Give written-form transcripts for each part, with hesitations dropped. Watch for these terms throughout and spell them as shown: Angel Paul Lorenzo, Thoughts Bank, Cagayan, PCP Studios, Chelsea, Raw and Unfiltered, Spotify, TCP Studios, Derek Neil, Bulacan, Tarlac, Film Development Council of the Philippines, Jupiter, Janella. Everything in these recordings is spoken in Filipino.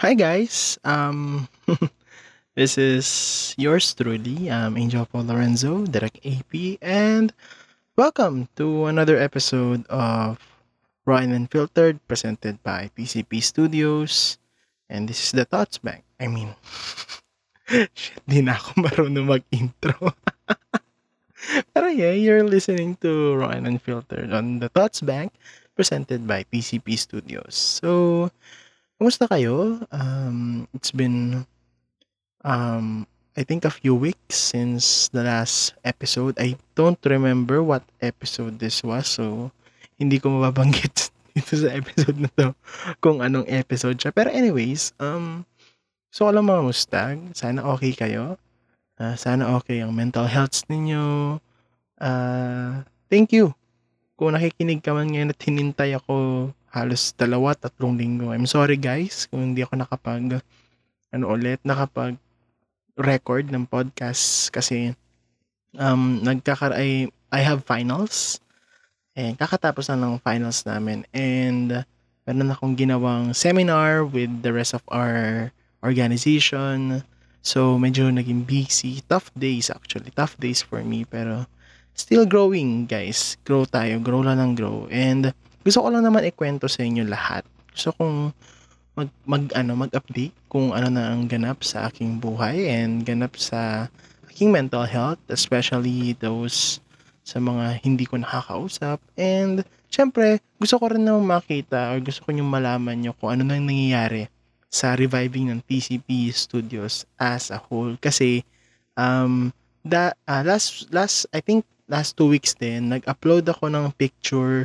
Hi guys. This is yours truly, Angel Paul Lorenzo, Derek AP, and welcome to another episode of Raw and Unfiltered, presented by PCP Studios, and this is the Thoughts Bank. Shit, di na ako marunong mag-intro. Pero yeah, you're listening to Raw and Unfiltered on the Thoughts Bank, presented by PCP Studios. So, kumusta kayo? It's been, I think, a few weeks since the last episode. I don't remember what episode this was, so hindi ko mababanggit dito sa episode na to kung anong episode siya. Pero anyways, so alam mga mustag, sana okay kayo. Sana okay ang mental health ninyo. Thank you. Kung nakikinig ka man ngayon at hinintay ako halos 2-3 linggo. I'm sorry guys kung hindi ako nakapag-record ng podcast kasi I have finals. And kakatapos na ng finals namin. And meron akong ginawang seminar with the rest of our organization. So medyo naging busy. Tough days actually. Tough days for me. Pero still growing guys. Grow tayo. Grow lang ng grow. And gusto ko lang naman ikwento sa inyo lahat. Gusto kong mag-update kung ano na ang ganap sa aking buhay and ganap sa aking mental health, especially those sa mga hindi ko nakakausap. And syempre, gusto ko rin naman makita or gusto ko nyo malaman nyo kung ano na nangyayari sa reviving ng TCP Studios as a whole. Kasi last 2 weeks din, nag-upload ako ng picture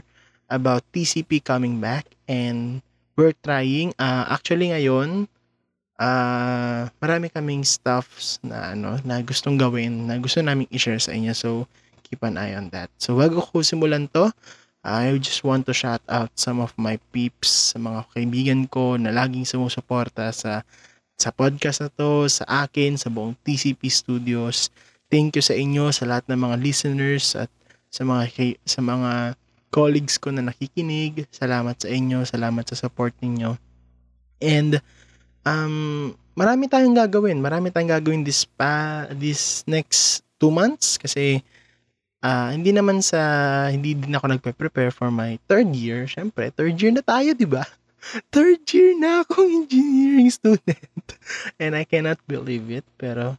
about TCP coming back, and we're trying, actually ngayon, marami kaming stuffs na gustong gawin, na gusto naming i-share sa inyo, so keep an eye on that. So bago ko simulan to, I just want to shout out some of my peeps, sa mga kaibigan ko na laging sumusuporta sa podcast na to, sa akin, sa buong TCP Studios. Thank you sa inyo, sa lahat ng mga listeners at sa mga colleagues ko na nakikinig. Salamat sa inyo, salamat sa support ninyo. And marami tayong gagawin this next 2 months kasi hindi din ako nagpe-prepare for my third year. Syempre, third year na tayo, 'di ba? Third year na akong engineering student. And I cannot believe it, pero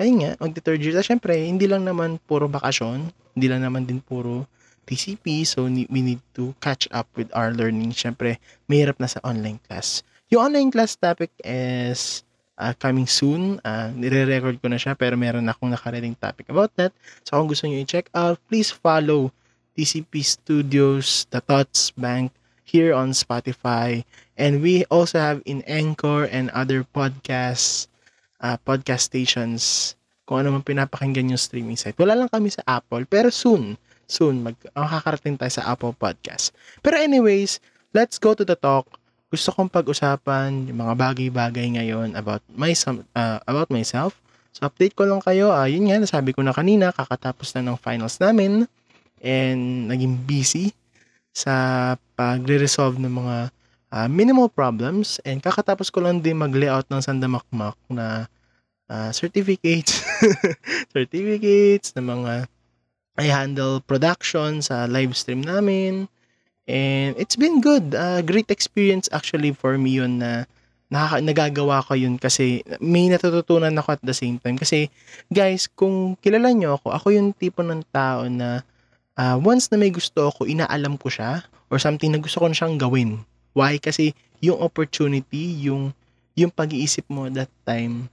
ayun nga, magti-third year. Syempre, hindi lang naman puro bakasyon, hindi lang naman din puro TCP, so we need to catch up with our learning. Siyempre, mahirap na sa online class. Yung online class topic is coming soon. Nire-record ko na siya, pero meron akong nakareading topic about that. So kung gusto nyo i-check out, please follow TCP Studios, The Thoughts Bank, here on Spotify. And we also have in Anchor and other podcasts, podcast stations, kung ano man pinapakinggan yung streaming site. Wala lang kami sa Apple, pero soon, makakarating tayo sa Apple Podcast. Pero anyways, let's go to the talk. Gusto kong pag-usapan yung mga bagay-bagay ngayon about myself. So, update ko lang kayo. Yun nga, nasabi ko na kanina, kakatapos na ng finals namin. And naging busy sa pagre-resolve ng mga minimal problems. And kakatapos ko lang din mag-layout ng sandamakmak na certificates ng mga I handle production sa live stream namin, and it's been good. Great experience actually for me yun na nagagawa ko yun kasi may natututunan ako at the same time. Kasi guys, kung kilala nyo ako yung tipo ng tao na once na may gusto ako, inaalam ko siya or something na gusto ko na siyang gawin. Why? Kasi yung opportunity, yung pag-iisip mo that time,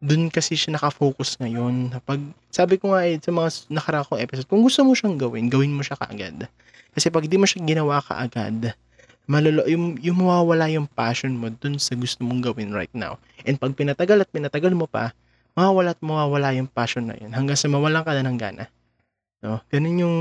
dun kasi siya nakafocus ngayon. Sabi ko nga sa mga nakarang episode, kung gusto mo siyang gawin mo siya kaagad. Kasi pag di mo siya ginawa kaagad, yung mawawala yung passion mo dun sa gusto mong gawin right now. And pag pinatagal mo pa, mawawala yung passion na yun. Hanggang sa mawalan ka na ng gana. No? Ganun yung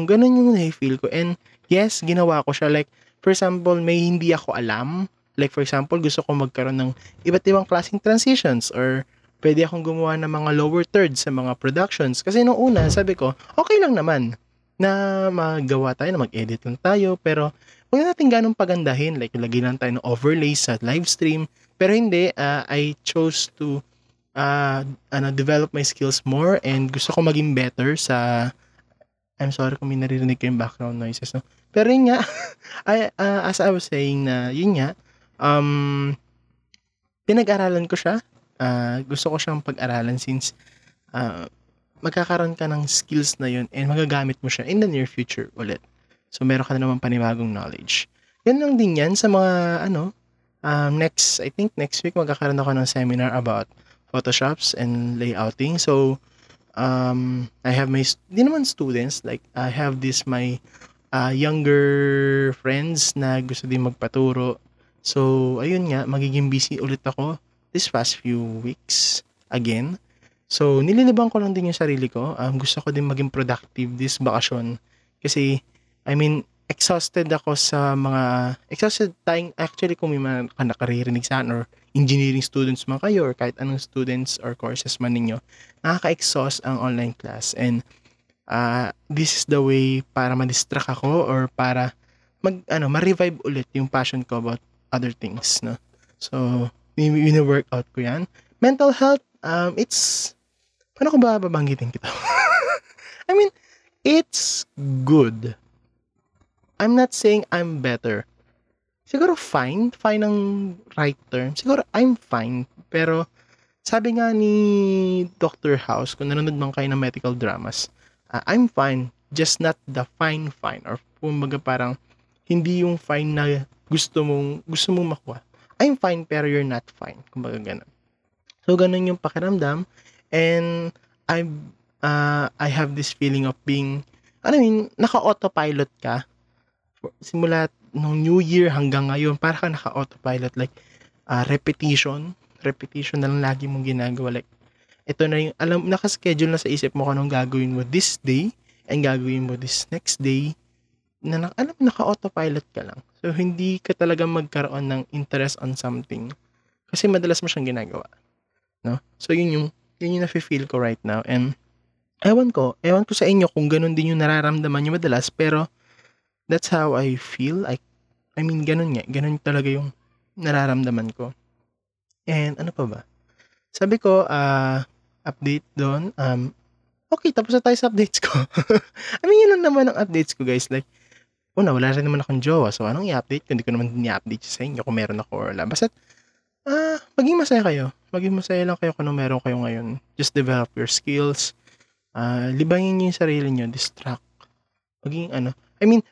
na-feel ko. And yes, ginawa ko siya. Like, for example, may hindi ako alam. Like, for example, gusto ko magkaroon ng iba't ibang klaseng transitions or pwede akong gumawa ng mga lower thirds sa mga productions. Kasi nung una, sabi ko, okay lang naman na magawa tayo, na mag-edit lang tayo. Pero huwag na natin ganun pagandahin, like lagyan lang tayo ng overlay sa live stream. Pero hindi, I chose to develop my skills more and gusto ko maging better sa, I'm sorry kung may naririnig ko yung background noises, no? Pero yun nga, as I was saying na, yun nga, pinag-aralan ko siya, gusto ko siyang pag-aralan since magkakaroon ka ng skills na yun and magagamit mo siya in the near future ulit. So, meron ka na naman panibagong knowledge. Yan lang din yan sa mga, next week, magkakaroon ako ng seminar about Photoshops and layouting. So, I have my, di naman students, like, I have this, my younger friends na gusto din magpaturo. So, ayun nga, magiging busy ulit ako this past few weeks again. So, nililibang ko lang din yung sarili ko. Gusto ko din maging productive this bakasyon. Kasi, exhausted tayong, actually kung may mga nakaririnig saan or engineering students man kayo or kahit anong students or courses man ninyo, nakaka-exhaust ang online class. And this is the way para ma-distract ako or para ma-revive ulit yung passion ko about other things, no? So, workout ko yan. Mental health, paano ko ba babanggitin kita? It's good. I'm not saying I'm better. Siguro fine ang right term. Siguro I'm fine. Pero sabi nga ni Dr. House, kung nanonood man kayo ng medical dramas, I'm fine, just not the fine. Or kumbaga parang hindi yung fine na gusto mong makuha. I'm fine pero you're not fine. Kumbaga ganun. So ganun yung pakiramdam. And I have this feeling of being, naka-autopilot ka. Simula nung New Year hanggang ngayon, para ka naka-autopilot, like repetition na lang lagi mong ginagawa, like ito na yung alam, naka-schedule na sa isip mo kung anong gagawin mo this day and gagawin mo this next day, na alam, naka-autopilot ka lang, so hindi ka talaga magkaroon ng interest on something kasi madalas mo siyang ginagawa, no? So yun yung nafe-feel ko right now, and ewan ko sa inyo kung ganun din yung nararamdaman nyo madalas, pero that's how I feel. Ganun nga. Ganun talaga yung nararamdaman ko. And ano pa ba? Sabi ko, update doon. Okay, tapos na tayo sa updates ko. Yun lang naman ang updates ko, guys. Like, wala rin naman akong jowa. So, anong i-update? Hindi ko naman i-update sa inyo kung meron ako or wala. Basta, maging masaya kayo. Maging masaya lang kayo kung ano meron kayo ngayon. Just develop your skills. Libangin nyo yung sarili nyo. Distract. Maging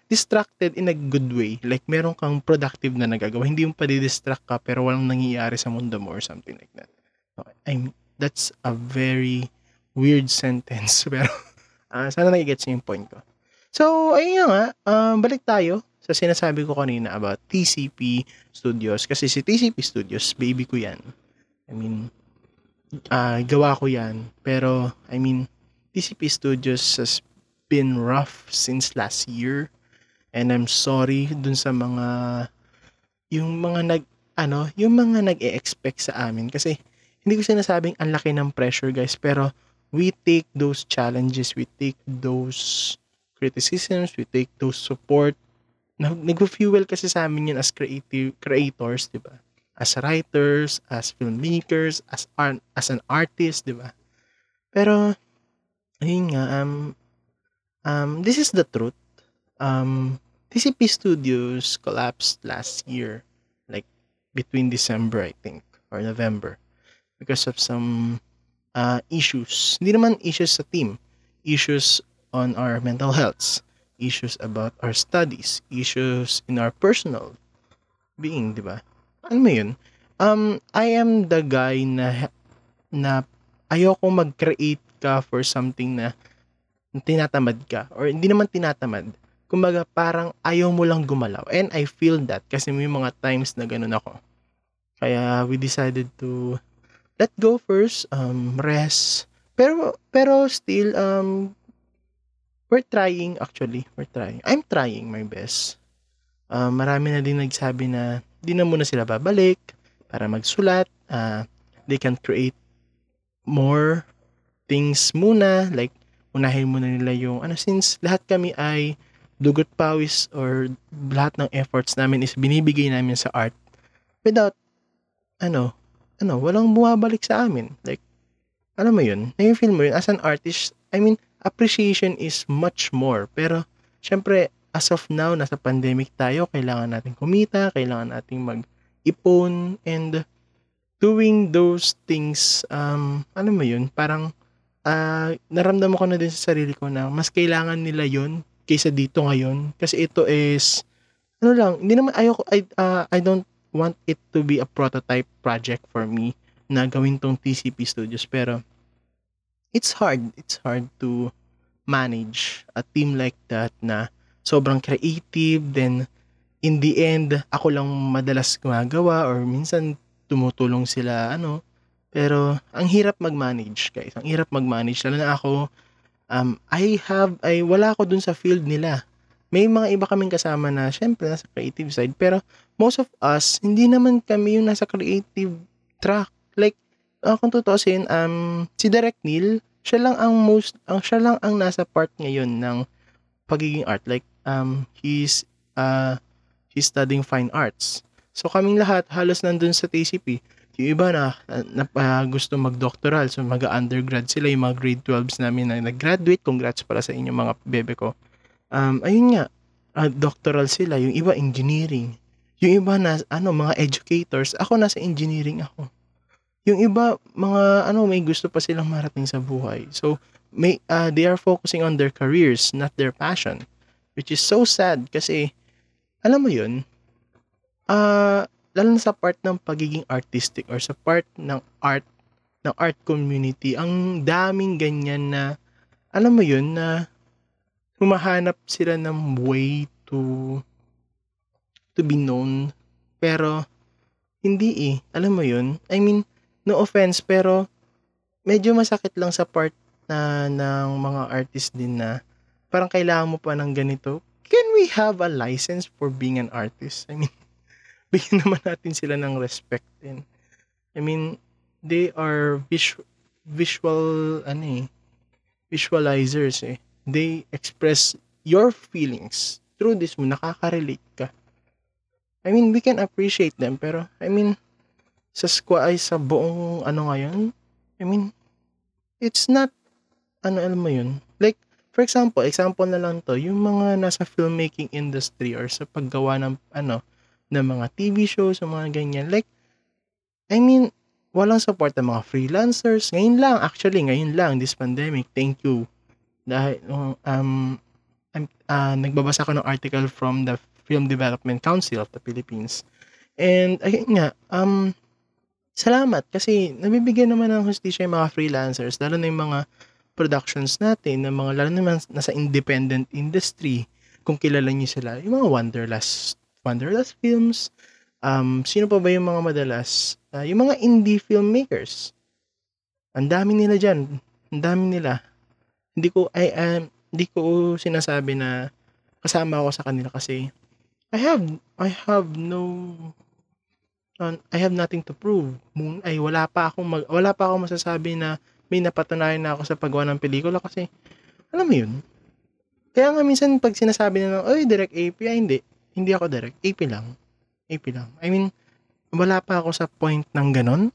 distracted in a good way. Like, meron kang productive na nagagawa. Hindi yung padidistract ka, pero walang nangyayari sa mundo mo or something like that. Okay. That's a very weird sentence. Pero, sana nagigets niyo yung point ko. So, ayun nga. Balik tayo sa sinasabi ko kanina about TCP Studios. Kasi si TCP Studios, baby ko yan. Gawa ko yan. Pero, TCP Studios as been rough since last year, and I'm sorry dun sa mga nag-e-expect sa amin, kasi hindi ko sinasabing ang laki ng pressure, guys, pero we take those challenges, we take those criticisms, we take those support. Nag-fuel kasi sa amin yun as creators, diba? As writers, as filmmakers, as an artist, diba? Pero ayun nga, this is the truth. TCP Studios collapsed last year, like between December, I think, or November, because of some issues. Hindi naman issues sa team. Issues on our mental health. Issues about our studies. Issues in our personal being, di ba? Alam mo yun? I am the guy na ayoko mag-create ka for something na tinatamad ka, or hindi naman tinatamad, kumbaga parang ayaw mo lang gumalaw, and I feel that kasi may mga times na ganun ako, kaya we decided to let go first, rest, pero still we're trying, I'm trying my best. Marami na din nagsabi na di na muna sila babalik para magsulat, they can create more things muna, like unahin muna nila yung since lahat kami ay dugot pawis or lahat ng efforts namin is binibigay namin sa art without walang bumabalik sa amin. Like, alam mo yun, na-feel mo yun as an artist. I mean, appreciation is much more, pero syempre as of now, nasa pandemic tayo, kailangan natin kumita, kailangan natin mag-ipon, and doing those things, alam mo yun, parang naramdaman ko na din sa sarili ko na mas kailangan nila yun kaysa dito ngayon, kasi ito is hindi naman ayoko, I don't want it to be a prototype project for me na gawin tong TCP Studios, pero it's hard to manage a team like that na sobrang creative, then in the end ako lang madalas gumagawa or minsan tumutulong sila pero ang hirap mag-manage, guys, lalo na ako. Wala ako dun sa field nila. May mga iba kaming kasama na syempre nasa creative side, pero most of us, hindi naman kami yung nasa creative track. Like, kung tutuusin, si Derek Neil, siya lang ang nasa part ngayon ng pagiging art. Like, he's studying fine arts. So, kaming lahat, halos nandun sa TCP. Yung iba na gusto mag-doctoral, so mag-undergrad sila, yung mga grade 12s namin na nag-graduate, congrats para sa inyo mga bebe ko. Ayun nga, doctoral sila, yung iba engineering, yung iba na mga educators, ako nasa engineering ako. Yung iba mga may gusto pa silang marating sa buhay. So may they are focusing on their careers, not their passion, which is so sad kasi alam mo yun, lalo na sa part ng pagiging artistic or sa part ng art community, ang daming ganyan na, alam mo yun, na humahanap sila ng way to be known, pero hindi alam mo yun, I mean, no offense, pero medyo masakit lang sa part na ng mga artist din na parang kailangan mo pa ng ganito. Can we have a license for being an artist? I mean, bigyan naman natin sila ng respect. And I mean, they are visualizers . They express your feelings through this mo, nakaka-relate ka. I mean, we can appreciate them, pero I mean, sa buong ngayon, I mean, it's not, alam mo yun. Like, for example na lang to, yung mga nasa filmmaking industry or sa paggawa ng na mga TV shows o mga ganyan. Like, I mean, walang support ng mga freelancers. Ngayon lang, this pandemic, thank you. Dahil, nagbabasa ko ng article from the Film Development Council of the Philippines. And, ayun nga, salamat kasi nabibigyan naman ng hostisya yung mga freelancers, lalo na yung mga productions natin, na mga, lalo naman nasa independent industry, kung kilala nyo sila, yung mga Wanderlust films, sino pa ba yung mga madalas? Yung mga indie filmmakers. Ang dami nila dyan. Hindi ko sinasabi na kasama ako sa kanila kasi I have nothing to prove. Wala pa akong masasabi na may napatunayan na ako sa paggawa ng pelikula kasi, alam mo yun. Kaya nga minsan pag sinasabi na, direct API, Hindi ako direct. AP lang. I mean, wala pa ako sa point ng ganon.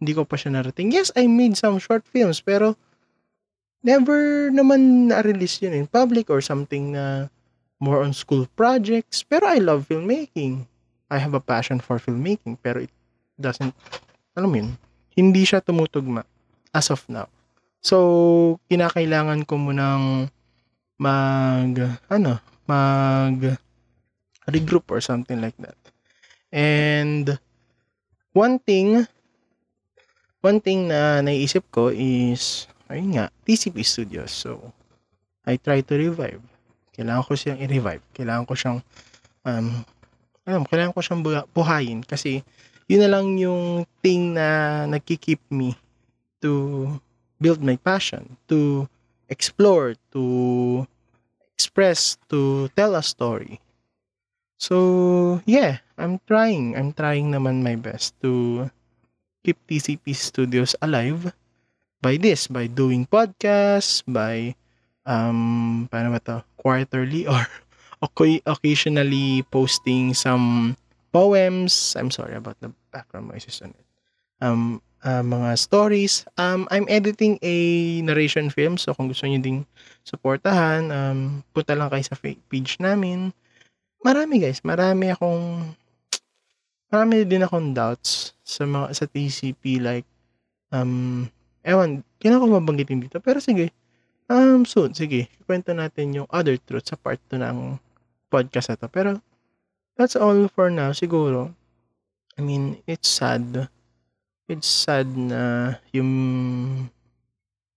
Hindi ko pa siya narating. Yes, I made some short films, pero never naman na-release yun in public or something na more on school projects. Pero I love filmmaking. I have a passion for filmmaking, pero it doesn't, hindi siya tumutugma as of now. So, kinakailangan ko munang regroup or something like that. And one thing na naiisip ko is, ayun nga, TCP Studios. So, I try to revive. Kailangan ko siyang i-revive. Kailangan ko siyang buhayin kasi yun na lang yung thing na nagki-keep me to build my passion, to explore, to express, to tell a story. So, yeah, I'm trying naman my best to keep TCP Studios alive by doing podcasts, by quarterly or occasionally posting some poems. I'm sorry about the background noises on it. Mga stories. I'm editing a narration film, so kung gusto niyo ding suportahan, punta lang kayo sa page namin. Marami guys, marami din akong doubts sa TCP, like ewan, kailangan ko mabanggitin dito, pero sige. Soon, sige, kwento natin yung other truth sa part 2 ng podcast na to. Pero, that's all for now, siguro. I mean, it's sad. It's sad na yung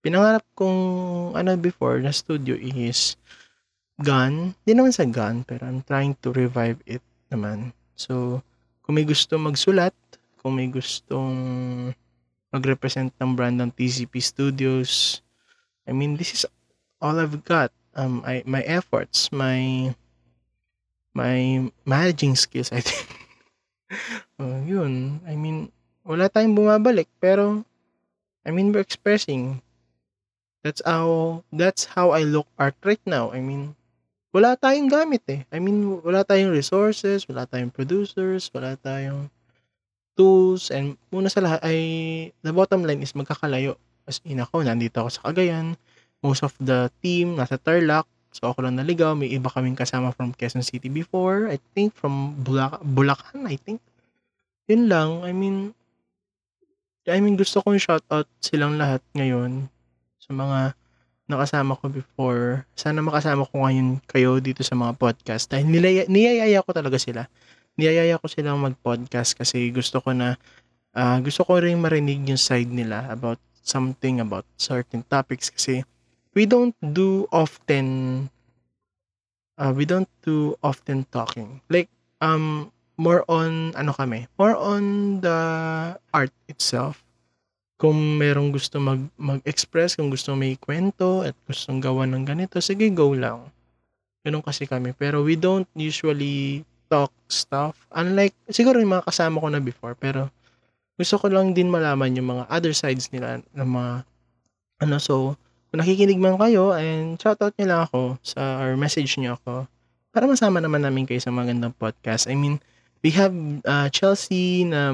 pinangarap kong before na studio is gone. Hindi naman sa gone, pero I'm trying to revive it naman. So, kung may gusto magsulat, kung may gustong mag-represent ng brand ng TCP Studios, I mean, this is all I've got. My efforts, my managing skills, I think. Yun. I mean, wala tayong bumabalik, pero I mean, we're expressing. That's how I look art right now. I mean, wala tayong gamit eh. I mean, wala tayong resources, wala tayong producers, wala tayong tools, and muna sa lahat ay the bottom line is magkakalayo. As in ako, nandito ako sa Cagayan. Most of the team nasa Tarlac. So ako lang naligaw. May iba kaming kasama from Quezon City before. I think from Bulacan, I think. Yun lang. I mean gusto kong shoutout silang lahat ngayon. Sa mga nakasama ko before. Sana makasama ko ngayon kayo dito sa mga podcast. Dahil niyayaya ko talaga sila. Niyayaya ko silang mag-podcast kasi gusto ko rin marinig yung side nila about something, about certain topics, kasi we don't do often talking, like more on the art itself. Kung merong gusto mag-express, kung gusto may kwento at gustong gawa ng ganito, sige, go lang, ganun kasi kami. Pero we don't usually talk stuff, unlike siguro yung mga kasama ko na before. Pero gusto ko lang din malaman yung mga other sides nila ng mga so kung nakikinig man kayo, and shoutout nyo lang ako sa, or message nyo ako para masama naman namin kayo sa magandang podcast. I mean, we have Chelsea na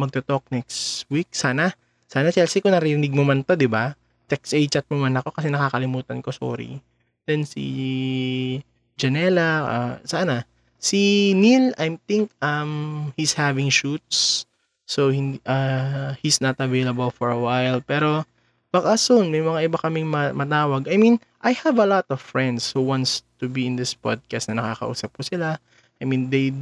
magto-talk next week. Sana Chelsea, kung narinig mo man to, diba? Chat mo man ako kasi nakakalimutan ko, sorry. Then si Janella, sana. Si Neil, I think he's having shoots. So, he's not available for a while. Pero, baka soon, may mga iba kaming matawag. I mean, I have a lot of friends who wants to be in this podcast na nakakausap ko sila. I mean, they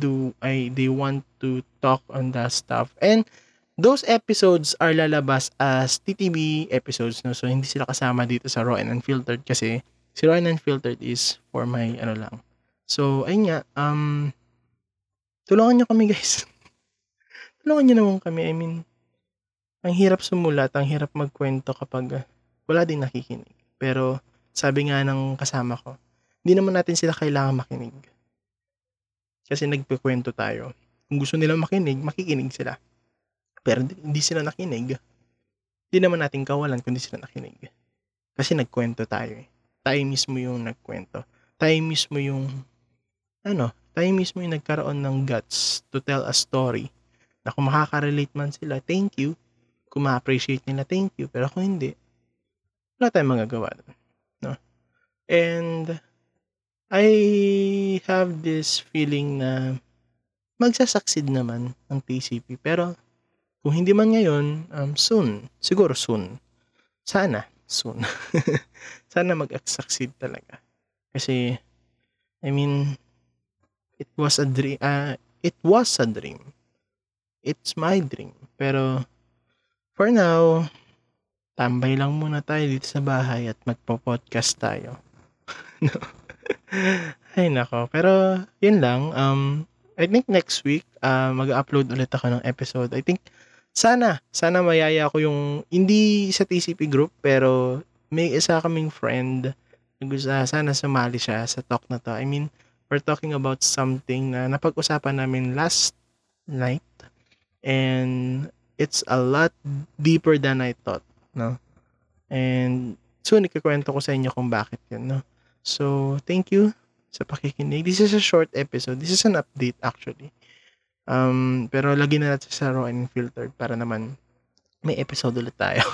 want to talk on that stuff. And, those episodes are lalabas as TTB episodes. No? So, hindi sila kasama dito sa Raw and Unfiltered kasi si Raw and Unfiltered is for my lang. So, ayun nga. Tulungan nyo kami, guys. Tulungan nyo naman kami. I mean, ang hirap sumulat, ang hirap magkwento kapag wala din nakikinig. Pero, sabi nga ng kasama ko, hindi naman natin sila kailangan makinig. Kasi nagpikwento tayo. Kung gusto nila makinig, makikinig sila. Pero hindi sila nakinig, hindi naman natin kawalan kung hindi sila nakinig. Kasi nagkwento tayo. Tayo mismo yung nagkwento. Tayo mismo yung nagkaroon ng guts to tell a story. Na kung makaka-relate man sila, thank you. Kung ma-appreciate nila, thank you. Pero kung hindi, wala tayong magagawa. No? And I have this feeling na magsasucceed naman ang TCP. Pero kung hindi man ngayon, soon. Siguro soon. Sana soon. Sana mag-succeed talaga. Kasi, I mean, it was a dream. It's my dream. Pero, for now, tambay lang muna tayo dito sa bahay at magpo-podcast tayo. No? Ay, nako. Pero, yun lang. I think next week, mag-upload ulit ako ng episode. I think, sana mayaya ko yung, hindi sa TCP group, pero may isa kaming friend. Sana sumali siya sa talk na to. I mean, we're talking about something na napag-usapan namin last night. And it's a lot deeper than I thought, no? And soon, ikukwento ko sa inyo kung bakit yun, no? So, thank you sa pakikinig. This is a short episode. This is an update actually. Pero lagi na natin sa Raw and Unfiltered para naman may episode ulit tayo.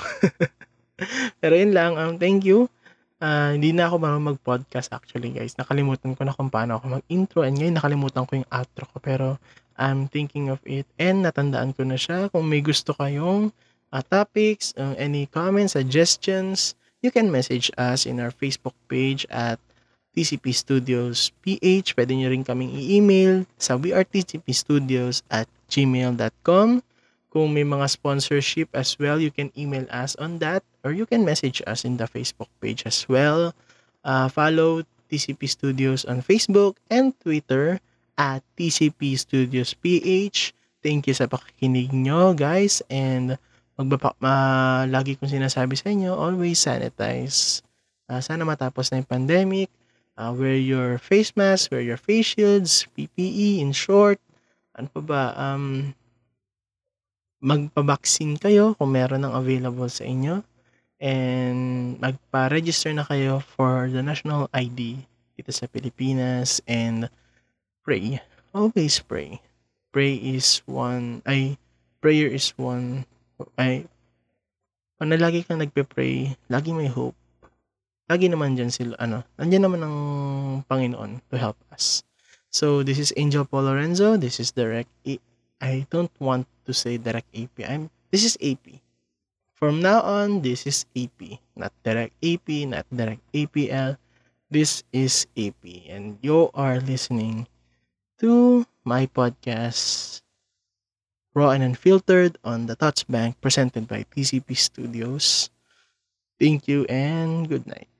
Pero yun lang. Thank you. Hindi na ako marunong mag-podcast actually, guys. Nakalimutan ko na kung paano ako mag-intro, and ngayon nakalimutan ko yung outro ko, pero I'm thinking of it and natandaan ko na siya. Kung may gusto kayong topics, any comments, suggestions, you can message us in our Facebook page at TCP Studios PH. Pwede nyo rin kaming i-email sa wearetcpstudios@gmail.com. Kung may mga sponsorship as well, you can email us on that, or you can message us in the Facebook page as well. Follow TCP Studios on Facebook and Twitter at TCP Studios PH. Thank you sa pakikinig nyo, guys. And lagi kong sinasabi sa inyo, always sanitize. Sana matapos na yung pandemic. Wear your face mask, wear your face shields, PPE in short. Ano pa ba? Magpa-vaccine kayo kung meron ng available sa inyo, and magpa-register na kayo for the national ID dito sa Pilipinas, and pray. Always pray. Prayer is one, lagi kang nagpe-pray, lagi may hope. Lagi naman dyan sila, nandiyan naman ang Panginoon to help us. So, this is Angel Paul Lorenzo. This is Derek I don't want to say Direct AP. This is AP. From now on, this is AP. Not Direct AP, not Direct APL. This is AP. And you are listening to my podcast, Raw and Unfiltered, on the Thoughts Bank, presented by TCP Studios. Thank you and good night.